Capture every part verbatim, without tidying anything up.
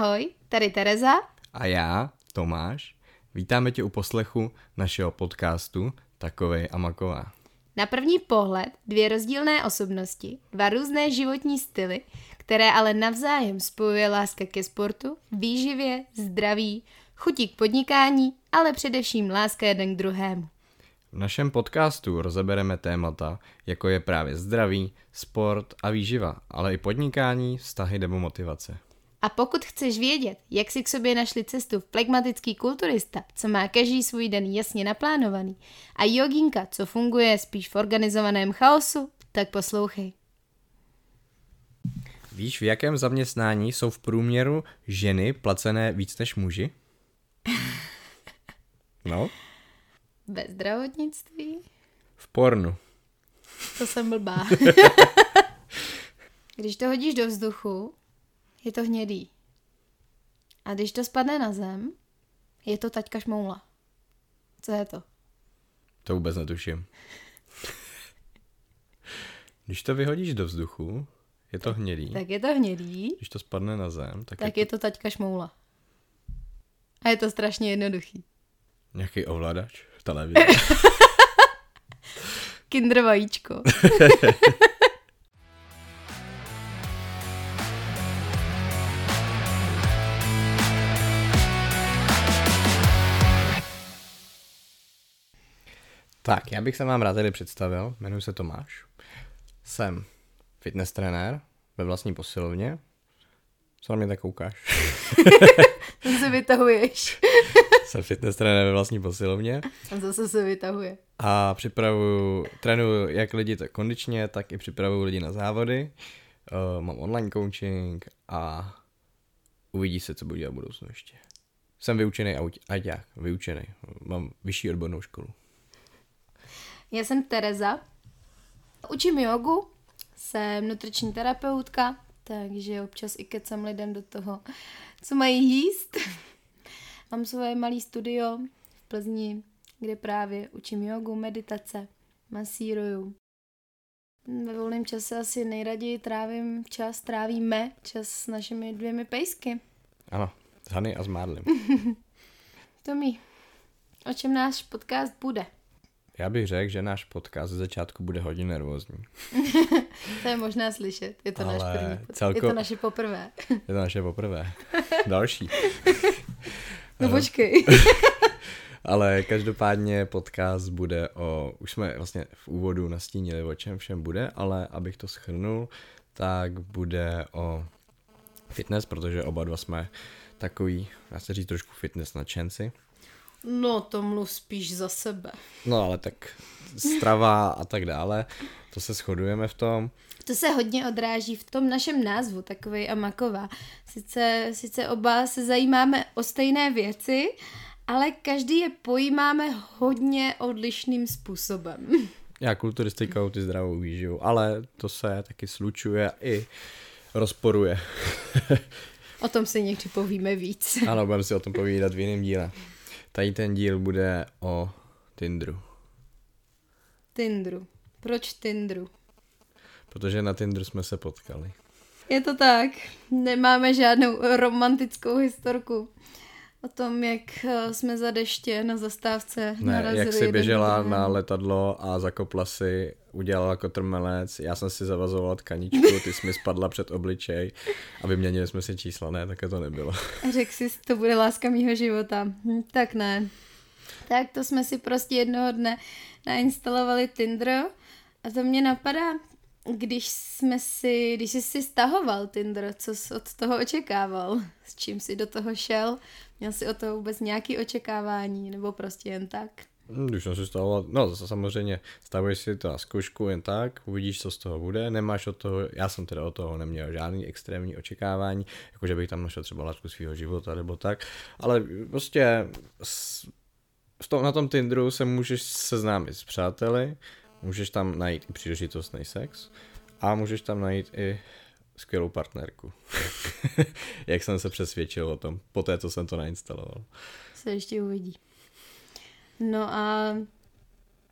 Ahoj, tady Tereza. A já, Tomáš. Vítáme tě u poslechu našeho podcastu Takové a Maková. Na první pohled dvě rozdílné osobnosti, dva různé životní styly, které ale navzájem spojuje láska ke sportu, výživě, zdraví, chutí k podnikání, ale především láska jeden k druhému. V našem podcastu rozebereme témata, jako je právě zdraví, sport a výživa, ale i podnikání, vztahy nebo motivace. A pokud chceš vědět, jak si k sobě našli cestu v plegmatický kulturista, co má každý svůj den jasně naplánovaný, a joginka, co funguje spíš v organizovaném chaosu, tak poslouchej. Víš, v jakém zaměstnání jsou v průměru ženy placené víc než muži? No? Ve zdravotnictví? V pornu. To jsem blbá. Když to hodíš do vzduchu, je to hnědý. A když to spadne na zem, je to taťka šmoula. Co je to? To vůbec netuším. Když to vyhodíš do vzduchu, je to hnědý. Tak je to hnědý. Když to spadne na zem, tak, tak je, to... je to taťka šmoula. A je to strašně jednoduchý. Nějaký ovladač? Televize. Kinder vajíčko. Tak, já bych se vám rád tady představil, jmenuji se Tomáš, jsem fitness trenér ve vlastní posilovně, co na mě tak koukáš? To se vytahuješ. Jsem fitness trenér ve vlastní posilovně. A zase se vytahuje. A připravuju, trénuju jak lidi tak kondičně, tak i připravuju lidi na závody, uh, mám online coaching a uvidí se, co budu dělat v budoucnu ještě. Jsem vyučený ajťák, vyučený, mám vyšší odbornou školu. Já jsem Tereza, učím jogu, jsem nutriční terapeutka, takže občas i kecám lidem do toho, co mají jíst. Mám svoje malé studio v Plzni, kde právě učím jogu, meditace, masíruju. Ve volném čase asi nejraději trávím čas, trávíme čas s našimi dvěmi pejsky. Ano, s Sunny a s Marlem. Tomí, o čem náš podcast bude? Já bych řekl, že náš podcast ze začátku bude hodně nervózní. To je možná slyšet. Je to ale náš první podcast. Celko... Je to naše poprvé. Je to naše poprvé. Další. No počkej. Ale každopádně podcast bude o... Už jsme vlastně v úvodu nastínili, o čem všem bude, ale abych to shrnul, tak bude o fitness, protože oba dva jsme takový, já se říct trošku fitness nadšenci. No, to mluv spíš za sebe. No, ale tak strava a tak dále, to se shodujeme v tom. To se hodně odráží v tom našem názvu, Takovej a Maková. Sice, sice oba se zajímáme o stejné věci, ale každý je pojímáme hodně odlišným způsobem. Já kulturistikou, ty zdravou výživu, ale to se taky slučuje i rozporuje. O tom si někdy povíme víc. Ano, budeme si o tom povídat v jiném díle. Tady ten díl bude o Tinderu. Tinderu. Proč Tinderu? Protože na Tinderu jsme se potkali. Je to tak. Nemáme žádnou romantickou historku o tom, jak jsme za deště na zastávce ne, narazili. Jak si běžela na letadlo a zakopla si, udělala kotrmelec, já jsem si zavazovala tkaničku, ty jsi mi spadla před obličej a vyměnili jsme si čísla. Ne, také to nebylo. Řekl jsi, to bude láska mýho života. Hm, tak ne. Tak to jsme si prostě jednoho dne nainstalovali Tinder a to mě napadá, když jsme si, když jsi si stahoval Tinder, co jsi od toho očekával? S čím jsi do toho šel? Měl jsi o toho vůbec nějaké očekávání nebo prostě jen tak? Když jsem si stahoval, no zase samozřejmě stavuješ si to na zkoušku jen tak, uvidíš, co z toho bude, nemáš od toho, já jsem teda od toho neměl žádný extrémní očekávání, jakože bych tam našel třeba lásku svého života nebo tak, ale prostě s, v tom, na tom Tinderu se můžeš seznámit s přáteli, můžeš tam najít i příležitostný sex a můžeš tam najít i skvělou partnerku. Jak jsem se přesvědčil o tom, poté, co jsem to nainstaloval. Se ještě uvidí. No a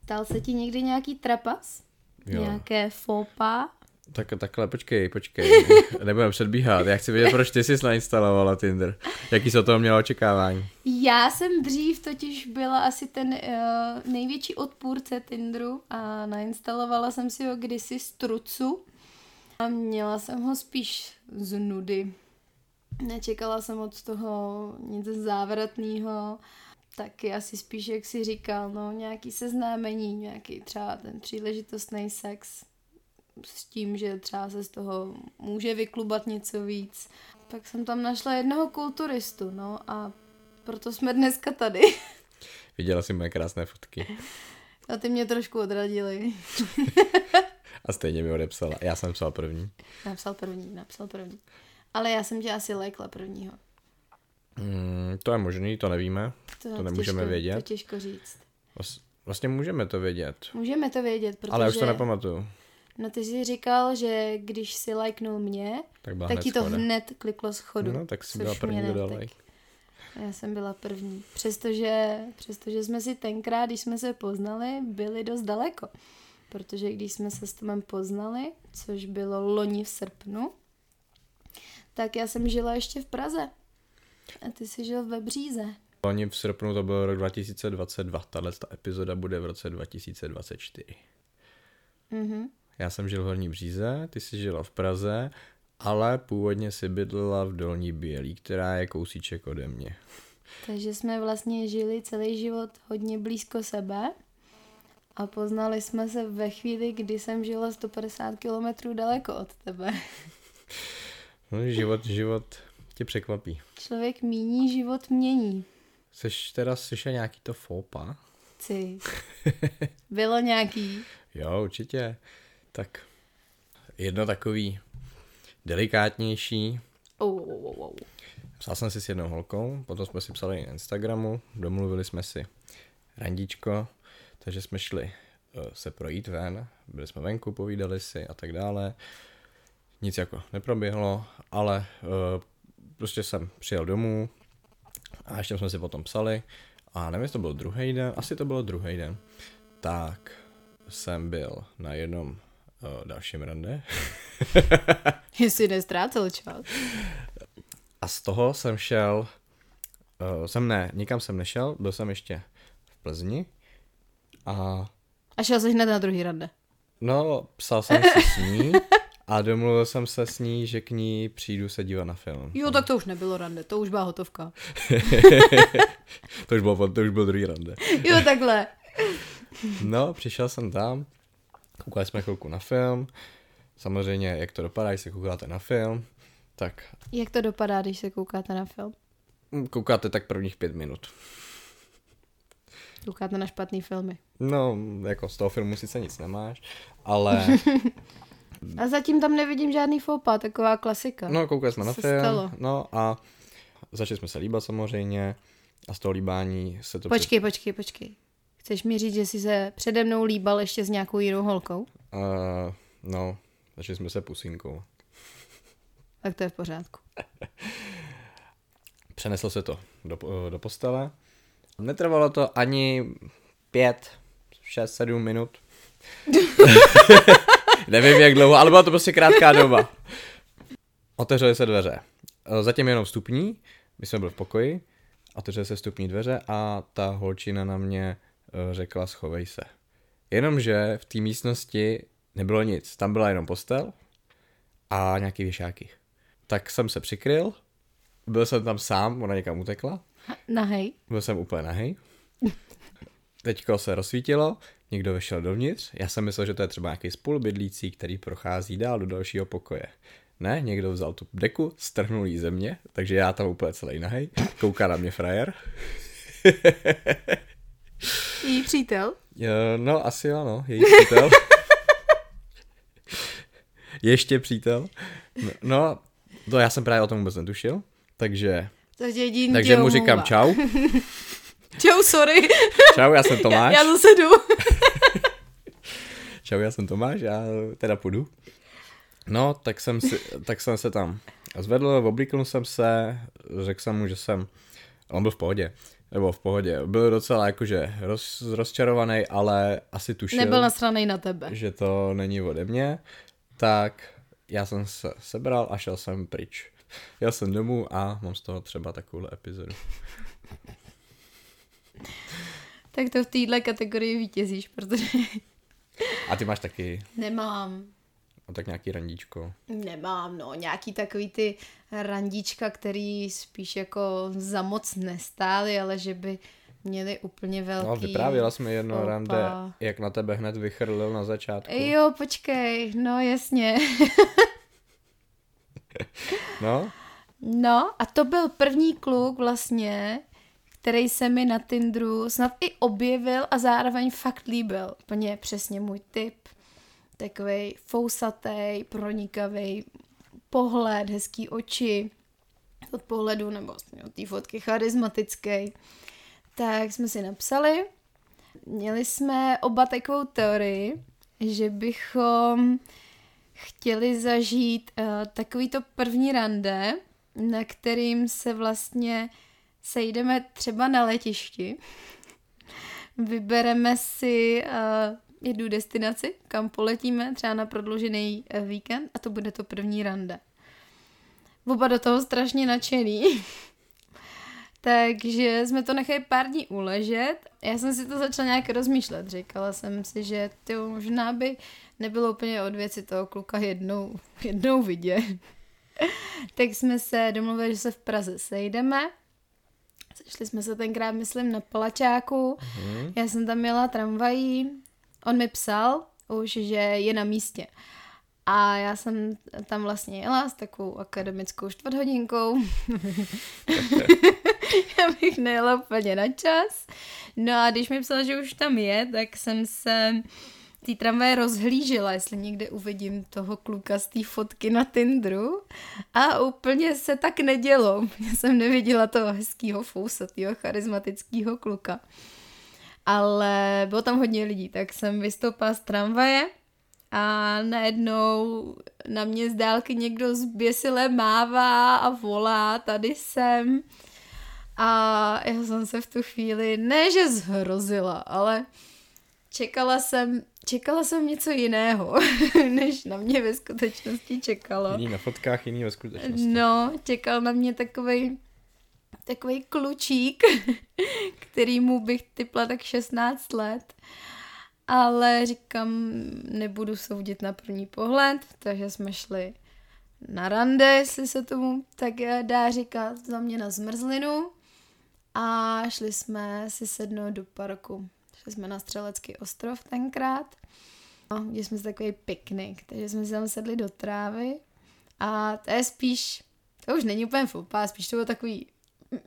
ptal se ti někdy nějaký trapas? Jo. Nějaké faux pas? Tak, takhle, počkej, počkej, nebudem předbíhat, já chci vědět, proč ty jsi nainstalovala Tinder, jaký jsi o toho měla očekávání? Já jsem dřív totiž byla asi ten uh, největší odpůrce Tinderu a nainstalovala jsem si ho kdysi z trucu a měla jsem ho spíš z nudy, nečekala jsem od toho nic závratného. Taky asi spíš, jak si říkal, no nějaký seznámení, nějaký třeba ten příležitostný sex s tím, že třeba se z toho může vyklubat něco víc. Tak jsem tam našla jednoho kulturistu, no a proto jsme dneska tady. Viděla jsi moje krásné fotky. A ty mě trošku odradili. A stejně mi odepsala. Já jsem psal první. Napsal první, napsal první. Ale já jsem tě asi lajkla prvního. Mm, to je možný, to nevíme, to, to nemůžeme těžko, vědět. To těžko říct. Vlastně můžeme to vědět. Můžeme to vědět, protože... Ale už to nepamatuju. No ty jsi říkal, že když si lajknul mě, tak, tak ti to hned kliklo schodu. No tak jsi byla první, kdo dal like. Já jsem byla první, přestože, přestože jsme si tenkrát, když jsme se poznali, byli dost daleko. Protože když jsme se s Tomem poznali, což bylo loni v srpnu, tak já jsem žila ještě v Praze. A ty jsi žil ve Bříze. Loni v srpnu to byl rok dva tisíce dvacet dva, tahle epizoda bude v roce dva tisíce dvacet čtyři. Mhm. Já jsem žil v Horní Bříze, ty jsi žila v Praze, ale původně si bydlela v Dolní Bělý, která je kousíček ode mě. Takže jsme vlastně žili celý život hodně blízko sebe a poznali jsme se ve chvíli, kdy jsem žila sto padesát kilometrů daleko od tebe. No, život, život tě překvapí. Člověk míní, život mění. Jseš teda slyšel nějaký to fópa? Jsi. Bylo nějaký? Jo, určitě. Tak jedno takový delikátnější. Oh, oh, oh. Psal jsem si s jednou holkou, potom jsme si psali na Instagramu, domluvili jsme si randíčko, takže jsme šli se projít ven, byli jsme venku, povídali si a tak dále. Nic jako neproběhlo, ale prostě jsem přijel domů a ještě jsme si potom psali a nevím, jestli to byl druhý den, asi to bylo druhý den, tak jsem byl na jednom O dalším rande. Jestli nestrácel čas. A z toho jsem šel, uh, jsem ne, nikam jsem nešel, byl jsem ještě v Plzni. A, a šel jsi hned na druhý rande. No, psal jsem si s ní a domluvil jsem se s ní, že k ní přijdu se dívat na film. Jo, tak to už nebylo rande, to už byla hotovka. to, už bylo, to už bylo druhý rande. Jo, takhle. No, přišel jsem tam. Koukali jsme chvilku na film, samozřejmě jak to dopadá, když se koukáte na film, tak... Jak to dopadá, když se koukáte na film? Koukáte tak prvních pět minut. Koukáte na špatný filmy. No, jako z toho filmu sice nic nemáš, ale... A zatím tam nevidím žádný fópa, taková klasika. No, koukali jsme na se film, stalo. No a začali jsme se líbat samozřejmě a z toho líbání se to... Počkej, před... počkej, počkej. Chceš mi říct, že jsi se přede mnou líbal ještě s nějakou jinou holkou? Uh, no, začali jsme se pusinkou. Tak to je v pořádku. Přeneslo se to do, do postele. Netrvalo to ani pět, šest, sedm minut. Nevím jak dlouho, ale byla to prostě krátká doba. Otevřely se dveře. Zatím jenom vstupní, my jsme byli v pokoji. Otevřely se vstupní dveře a ta holčina na mě řekla schovej se. Jenomže v té místnosti nebylo nic. Tam byla jenom postel a nějaký věšáky. Tak jsem se přikryl. Byl jsem tam sám, ona někam utekla. Nahej. Byl jsem úplně nahej. Teďko se rozsvítilo, někdo vešel dovnitř. Já jsem myslel, že to je třeba nějaký spolubydlící, který prochází dál do dalšího pokoje. Ne, někdo vzal tu deku, strhnul jí ze mě, takže já tam úplně celý nahej. Kouká na mě frajer. Její přítel? No, asi ano, její přítel. Ještě přítel. No, no, to já jsem právě o tom vůbec netušil, takže... Takže mu říkám mluva. Čau. Čau, sorry. Čau, já jsem Tomáš. Já, já zase jdu. Čau, já jsem Tomáš, já teda půjdu. No, tak jsem, si, tak jsem se tam zvedl, oblíknul jsem se, řekl jsem mu, že jsem... On byl v pohodě. Nebo v pohodě. Byl docela jakože roz, rozčarovaný, ale asi tušil. Nebyl nasranej na tebe. Že to není ode mě. tak já jsem se sebral a šel jsem pryč. Jel jsem domů a mám z toho třeba takovou epizodu. Tak to v téhle kategorii vítězíš, protože... A ty máš taky... Nemám. A tak nějaký randíčko. Nemám, no, nějaký takový ty randíčka, který spíš jako za moc nestály, ale že by měli úplně velký... No, vyprávěla jsme jedno Opa. rande, jak na tebe hned vychrlil na začátku. Jo, počkej, no jasně. No? No, a to byl první kluk vlastně, který se mi na Tinderu snad i objevil a zároveň fakt líbil. Úplně přesně můj typ. Takovej fousatej, pronikavej pohled, hezký oči od pohledu, nebo od té fotky charismatický. Tak jsme si napsali. Měli jsme oba takovou teorii, že bychom chtěli zažít uh, takovýto první rande, na kterým se vlastně sejdeme třeba na letišti, vybereme si uh, jednu destinaci, kam poletíme, třeba na prodloužený uh, víkend, a to bude to první rande. Oba do toho strašně nadšený. Takže jsme to nechali pár dní uležet. Já jsem si to začala nějak rozmýšlet. Říkala jsem si, že to možná by nebylo úplně od věci toho kluka jednou, jednou vidět. Tak jsme se domluvili, že se v Praze sejdeme. Sešli jsme se tenkrát, myslím, na Polačáku. Mm. Já jsem tam jela tramvají. On mi psal už, že je na místě. A já jsem tam vlastně jela s takovou akademickou čtvrthodinkou. Já bych nejela úplně na čas. No a když mi psal, že už tam je, tak jsem se té tramvaje rozhlížela, jestli někde uvidím toho kluka z té fotky na Tinderu. A úplně se tak nedělo. Já jsem neviděla toho hezkýho fousatýho, charismatického kluka. Ale bylo tam hodně lidí, tak jsem vystoupala z tramvaje. A najednou na mě z dálky někdo zběsile mává a volá, tady jsem. A já jsem se v tu chvíli, ne že zhrozila, ale čekala jsem, čekala jsem něco jiného, než na mě ve skutečnosti čekalo. Jiný na fotkách, jiný ve skutečnosti. No, čekal na mě takovej, takovej klučík, kterýmu bych typla tak šestnáct let. Ale říkám, nebudu soudit na první pohled, takže jsme šli na rande, jestli se tomu tak dá říkat, za mě na zmrzlinu. A šli jsme si sednout do parku. Šli jsme na Střelecký ostrov tenkrát. No, kde jsme si takový piknik, takže jsme si tam sedli do trávy. A to je spíš, to už není úplně fopá, spíš to bylo takový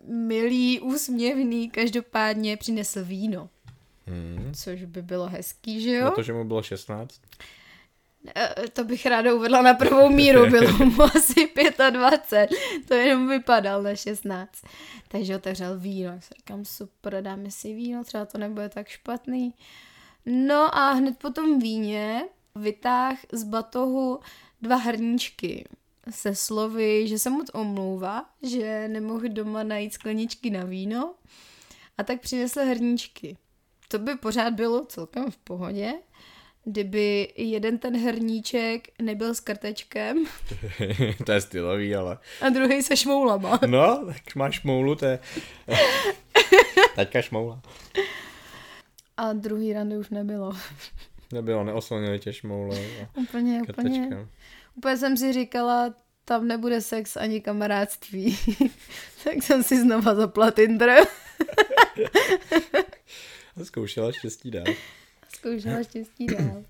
milý, úsměvný, každopádně přinesl víno. Hmm. Což by bylo hezký, že jo? Na to, že mu bylo šestnáct? To bych ráda uvedla na prvou míru, bylo mu asi dvacet pět, to jenom vypadal na šestnáct. Takže otevřel víno, tak říkám, super, dáme si víno, třeba to nebude tak špatný. No a hned po tom víně vytáhl z batohu dva hrníčky se slovy, že se moc omlouvá, že nemohl doma najít skleničky na víno, a tak přinesl hrníčky. To by pořád bylo celkem v pohodě, kdyby jeden ten hrníček nebyl s krtečkem. To je stylový, ale... A druhý se šmoulama. No, tak máš šmoulu, to je... Taťka šmoula. A druhý rande už nebylo. Nebylo, neoslonili tě šmoulou. Úplně, krtečkem. úplně. Úplně jsem si říkala, tam nebude sex ani kamarádství. Tak jsem si znova zapla Tinder. Zkoušela štěstí dál. Zkoušela štěstí dál.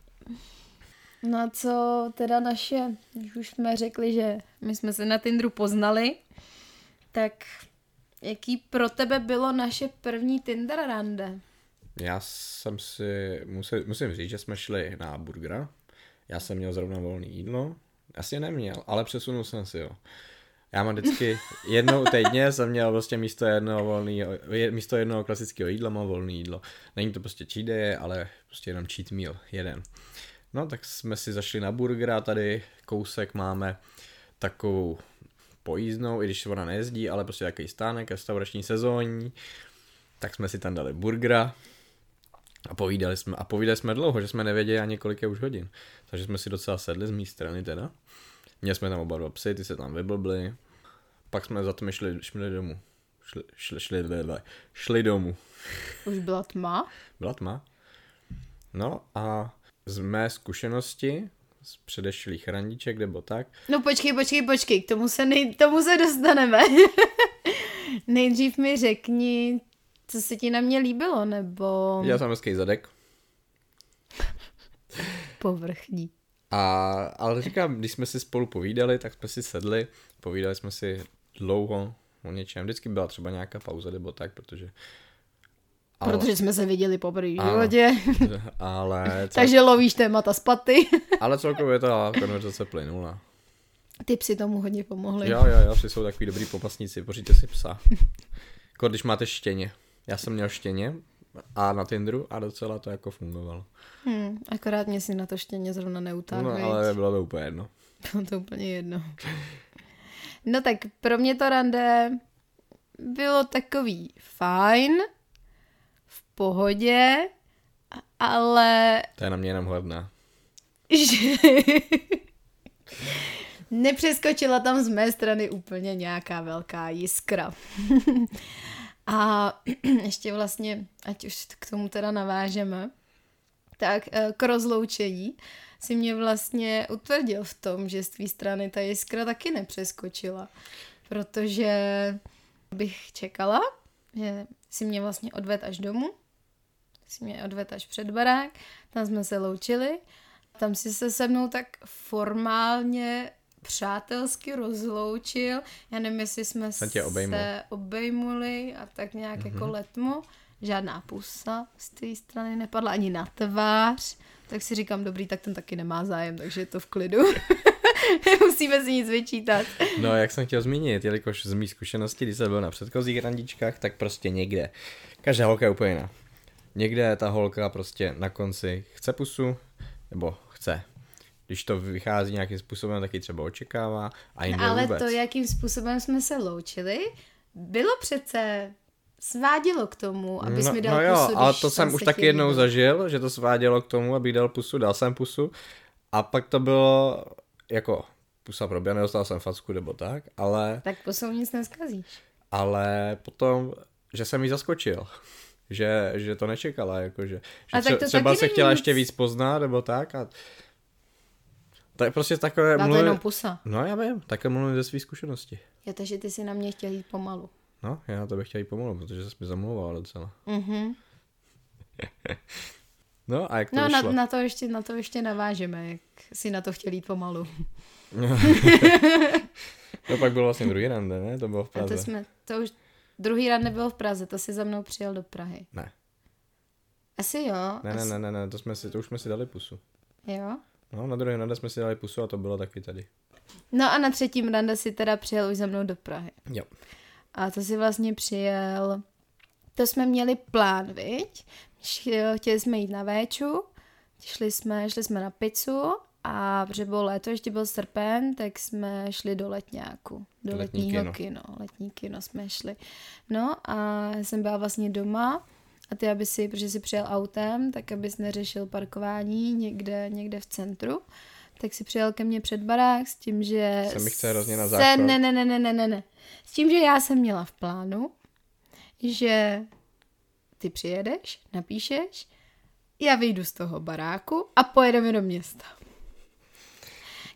No a co teda naše, když už jsme řekli, že my jsme se na Tinderu poznali, tak jaký pro tebe bylo naše první Tinder rande? Já jsem si, musel, musím říct, že jsme šli na burgera. Já jsem měl zrovna volný jídlo. Asi neměl, ale přesunul jsem si ho. Já mám vždycky jednou týdně jsem měl prostě místo jednoho volného, místo jednoho klasického jídla mám volné jídlo. Není to prostě cheat day, ale prostě jenom cheat meal, jeden. No tak jsme si zašli na burgera, tady kousek máme takovou pojízdnou, i když ona nejezdí, ale prostě takový stánek, restaurační sezónní. Tak jsme si tam dali burgera A povídali jsme, a povídali jsme dlouho, že jsme nevěděli ani kolik je už hodin. Takže jsme si docela sedli z mé strany teda. Měli jsme tam oba dva psy, ty se tam vyblbli. Pak jsme za tím šli, šli domů. Šli, šli, šli, šli, šli domů. Už byla tma? Byla tma. No a z mé zkušenosti z předešlých randiček nebo tak. No počkej, počkej, počkej, k tomu se, nej, tomu se dostaneme. Nejdřív mi řekni, co se ti na mě líbilo, nebo... Já jsem hezký zadek. Povrchní. A, ale říkám, když jsme si spolu povídali, tak jsme si sedli, povídali jsme si dlouho o něčem. Vždycky byla třeba nějaká pauza nebo tak, protože... Ale... Protože jsme se viděli poprvé v životě. Ale... Cel... Takže lovíš témata z paty. Ale celkově ta konverzace plynula. Ty psi tomu hodně pomohly. Jo, jo, jo, psi jsou takový dobrý popasníci, poříďte si psa. Jako když máte štěně. Já jsem měl štěně a na Tinderu a docela to jako fungovalo. Hmm, akorát mě si na to štěně zrovna neutáhl. No, ale bylo to úplně jedno. Bylo to úplně jedno. No tak pro mě to rande bylo takový fajn, v pohodě, ale... To je na mě jenom hladná. Nepřeskočila tam z mé strany úplně nějaká velká jiskra. A ještě vlastně, ať už k tomu teda navážeme, tak k rozloučení si mě vlastně utvrdil v tom, že z tvý strany ta jiskra taky nepřeskočila. Protože bych čekala, že si mě vlastně odved až domů, si mě odved až před barák, tam jsme se loučili, tam si se se mnou tak formálně přátelsky rozloučil, já nevím, jestli jsme se obejmuli a tak nějak mm-hmm. jako letmo, žádná pusa z té strany nepadla, ani na tvář, tak si říkám, dobrý, tak ten taky nemá zájem, takže je to v klidu. Nemusíme si nic vyčítat. No, jak jsem chtěl zmínit, jelikož z mých zkušeností, když jsem byl na předchozích randičkách, tak prostě někde, každá holka je úplně jiná. Někde ta holka prostě na konci chce pusu, nebo chce. Když to vychází nějakým způsobem, tak ji třeba očekává a jinde ale vůbec. To, jakým způsobem jsme se loučili, bylo přece... Svádělo k tomu, abys no, mi dal no jo, pusu, ale to jsem už taky jednou byl. Zažil, že to svádělo k tomu, abych dal pusu, dal jsem pusu a pak to bylo jako pusa proběhla, nedostal jsem facku nebo tak, ale... Tak pusou nic neskazíš. Ale potom, že jsem jí zaskočil, že, že to nečekala, jakože, že a tře- tak to třeba se chtěla nic. Ještě víc poznat nebo tak a... Tak prostě takové mluvím... Dá to jenom pusa. No já vím, také mluvím ze svých zkušeností. Jo, takže ty si na mě chtěl jít pomalu. No, já na to bych chtěl jí pomalu, protože jsi mi zamluvala docela. Mhm. No a jak to no, vyšlo? No na, na to ještě, na to ještě navážeme, jak jsi na to chtěl jít pomalu. To pak bylo vlastně druhý rande, ne? To bylo v Praze. A to jsme, to už, druhý rande bylo v Praze, to jsi za mnou přijel do Prahy. Ne. Asi jo. Ne, asi... ne, ne, ne, to, jsme si, to už jsme si dali pusu. Jo? No, na druhém rande jsme si dali pusu a to bylo taky tady. No a na třetím rande si teda přijel už za mnou do Prahy. Jo. A to si vlastně přijel, to jsme měli plán, viď? Chtěli jsme jít na véču, šli jsme, šli jsme na pizzu a protože bylo léto, ještě byl srpen, tak jsme šli do letňáku, do letní letního kino. kino, letní kino jsme šli. No a jsem byla vlastně doma a ty, aby si, protože si přijel autem, tak abys neřešil parkování někde, někde v centru, tak si přijel ke mně před barák s tím, že... Se mi chce hrozně na zákrok. Se, ne, ne, ne, ne, ne, ne. S tím, že já jsem měla v plánu, že ty přijedeš, napíšeš, já vyjdu z toho baráku a pojedeme do města.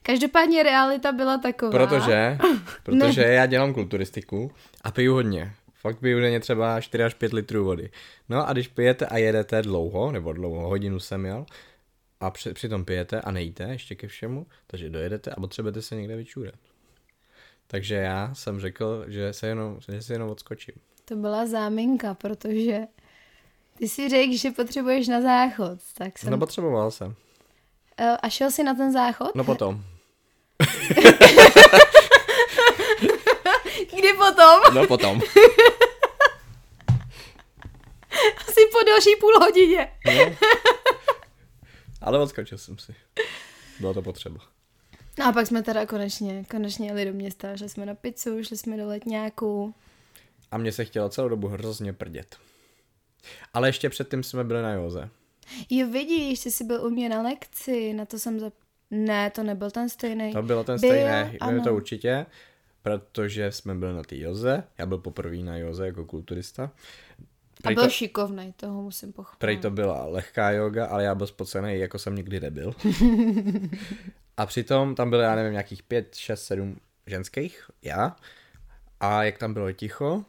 Každopádně realita byla taková... Protože, protože já dělám kulturistiku a piju hodně. Fakt piju denně třeba čtyři až pět litrů vody. No a když pijete a jedete dlouho, nebo dlouho, hodinu jsem jel, a při, přitom pijete a nejíte ještě ke všemu, takže dojedete a potřebujete se někde vyčůrat. Takže já jsem řekl, že se jenom, že se jenom odskočím. To byla záminka, protože ty si řekl, že potřebuješ na záchod. Tak jsem... No potřeboval jsem. A šel jsi na ten záchod? No potom. Kdy potom? No potom. Asi po další půl hodině. No. Ale odskočil jsem si. Bylo to potřeba. No a pak jsme teda konečně, konečně jeli do města, šli jsme na pizzu, šli jsme do letňáku. A mě se chtělo celou dobu hrozně prdět. Ale ještě předtím jsme byli na józe. Jo, vidíš, jsi, jsi byl u mě na lekci, na to jsem zap... Ne, to nebyl ten stejný. To bylo ten stejný, byl to určitě, protože jsme byli na té józe, já byl poprvý na józe jako kulturista. Prej a byl to... šikovnej, toho musím pochopit. Prej to byla lehká jóga, ale já byl spocenej, jako jsem nikdy nebyl. A přitom tam bylo, já nevím, nějakých pět, šest, sedm ženských, já. A jak tam bylo ticho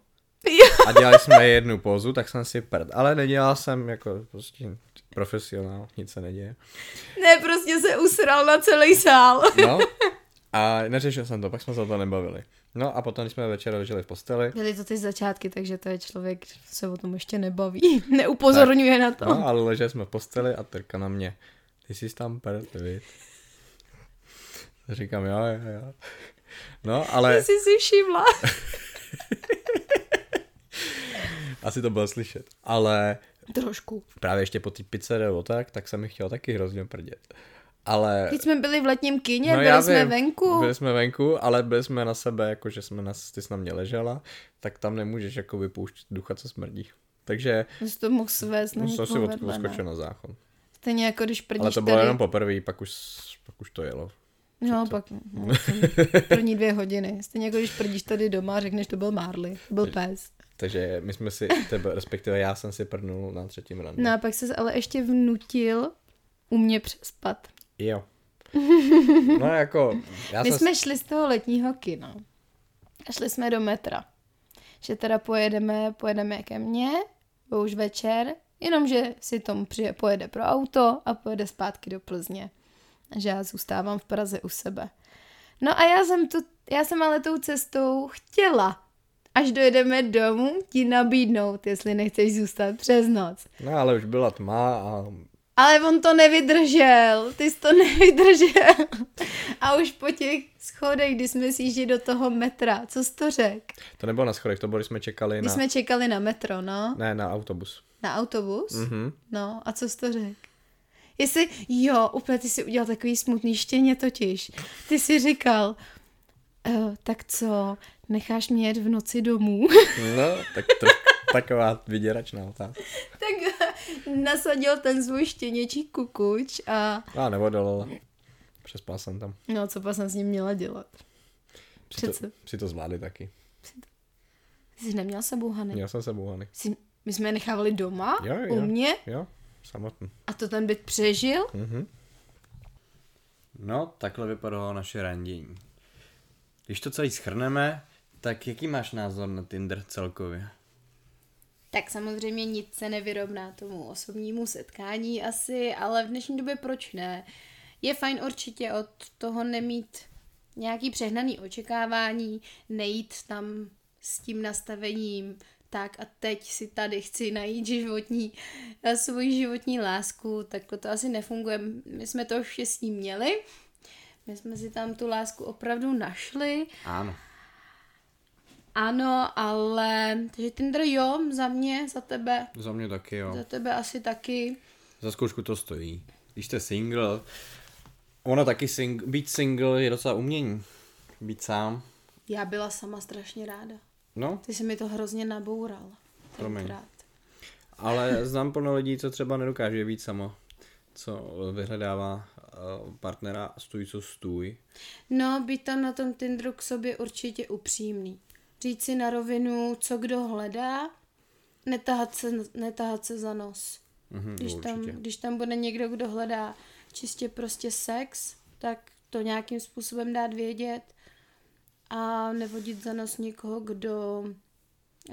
a dělali jsme jednu pózu, tak jsem si prd. Ale nedělal jsem jako prostě profesionál, nic se neděje. Ne, prostě se usral na celý sál. No a neřešil jsem to, pak jsme se o to nebavili. No a potom, když jsme večer leželi v posteli. Byly to ty začátky, takže to je člověk, se o tom ještě nebaví, neupozorňuje tak, na to. No, ale leželi jsme v posteli a Terka na mě. Ty jsi tam prd, víš. Říkám, jo, jo, jo. No, ale... Ty jsi si všimla. Asi to bylo slyšet, ale... Trošku. Právě ještě po té pizze nebo tak, tak jsem mi chtěl taky hrozně prdět. Ale... Teď jsme byli v letním kyně, no, byli jsme vím, venku. Byli jsme venku, ale byli jsme na sebe, jakože jsme na, ty jsi na mě ležela, tak tam nemůžeš jako vypouštět ducha, co smrdí. Takže... Jsi to mohl svést na někoho vedle, ne? Jsem si odskočil na záchod. Stejně jako když prdíš tady... Ale to bylo tady... jenom poprvé, pak už, pak už to jelo. No, pak no, první dvě hodiny. Stejně jako když prdíš tady doma a řekneš, to byl Marly, to byl pes. Takže my jsme si, tebe, respektive já jsem si prdnul na třetím randu. No a pak ses ale ještě vnutil u mě přespat. Jo. No jako... Já my jsem... jsme šli z toho letního kina. A šli jsme do metra. Že teda pojedeme, pojedeme ke mně, bo už večer, jenomže si Tom přijde, pojede pro auto a pojede zpátky do Plzně. Že já zůstávám v Praze u sebe. No a já jsem, tu, já jsem ale tou cestou chtěla, až dojedeme domů, ti nabídnout, jestli nechceš zůstat přes noc. No ale už byla tma a... Ale on to nevydržel, ty jsi to nevydržel. A už po těch schodech, kdy jsme sjížděli do toho metra, co jsi to řekl? To nebylo na schodech, to bylo, když jsme čekali na... Když jsme čekali na metro, no. Ne, na autobus. Na autobus? Mhm. No a co jsi to řekl? Jestli, jo, úplně ty jsi udělal takový smutný štěně totiž. Ty jsi říkal, e, tak co, necháš mě jet v noci domů? No, tak to, taková vyděračná otázka. Tak nasadil ten svůj štěněčí kukuč a... A nebo dolala. Přespal jsem tam. No, co pak jsem s ním měla dělat? Přece. Jsi to zvládli taky. Ty jsi neměl sebou hany? Měl jsem sebou hany. Jsi, my jsme je nechávali doma? Jo, jo, u mě? Jo. Samotný. A to ten byt přežil? Mm-hmm. No, takhle vypadalo naše randění. Když to celý shrneme, tak jaký máš názor na Tinder celkově? Tak samozřejmě nic se nevyrovná tomu osobnímu setkání asi, ale v dnešní době proč ne? Je fajn určitě od toho nemít nějaký přehnaný očekávání, nejít tam s tím nastavením, tak a teď si tady chci najít životní, svoji životní lásku, takhle to asi nefunguje. My jsme to štěstí měli, my jsme si tam tu lásku opravdu našli. Ano. Ano, ale... Takže Tinder jo, za mě, za tebe. Za mě taky jo. Za tebe asi taky. Za zkoušku to stojí. Když jste single, ono taky sing- být single je docela umění. Být sám. Já byla sama strašně ráda. No? Ty jsi mi to hrozně naboural. Promiň. Ale znám plno lidí, co třeba nedokáže být sama. Co vyhledává partnera stůj, co stůj. No, být tam na tom Tinderu k sobě určitě upřímný. Říct si na rovinu, co kdo hledá, netahat se, netahat se za nos. Mhm, když, tam, když tam bude někdo, kdo hledá čistě prostě sex, tak to nějakým způsobem dát vědět. A nevodit za nos někoho, kdo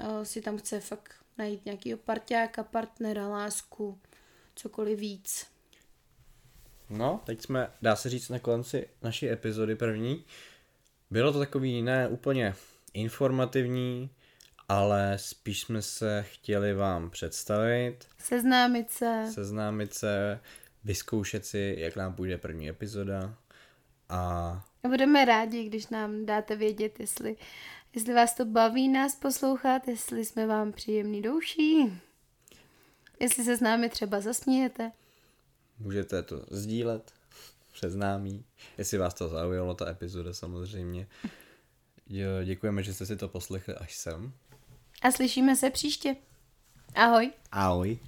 o, si tam chce fakt najít nějakýho parťáka, partnera, lásku, cokoliv víc. No, teď jsme, dá se říct, na konci naší epizody první. Bylo to takový ne úplně informativní, ale spíš jsme se chtěli vám představit. Seznámit se. Seznámit se, vyzkoušet si, jak nám půjde první epizoda. A... Budeme rádi, když nám dáte vědět, jestli, jestli vás to baví nás poslouchat, jestli jsme vám příjemný do uší, jestli se s námi třeba zasmějete. Můžete to sdílet přes námi, jestli vás to zaujalo, ta epizoda samozřejmě. Děkujeme, že jste si to poslechli až sem. A slyšíme se příště. Ahoj. Ahoj.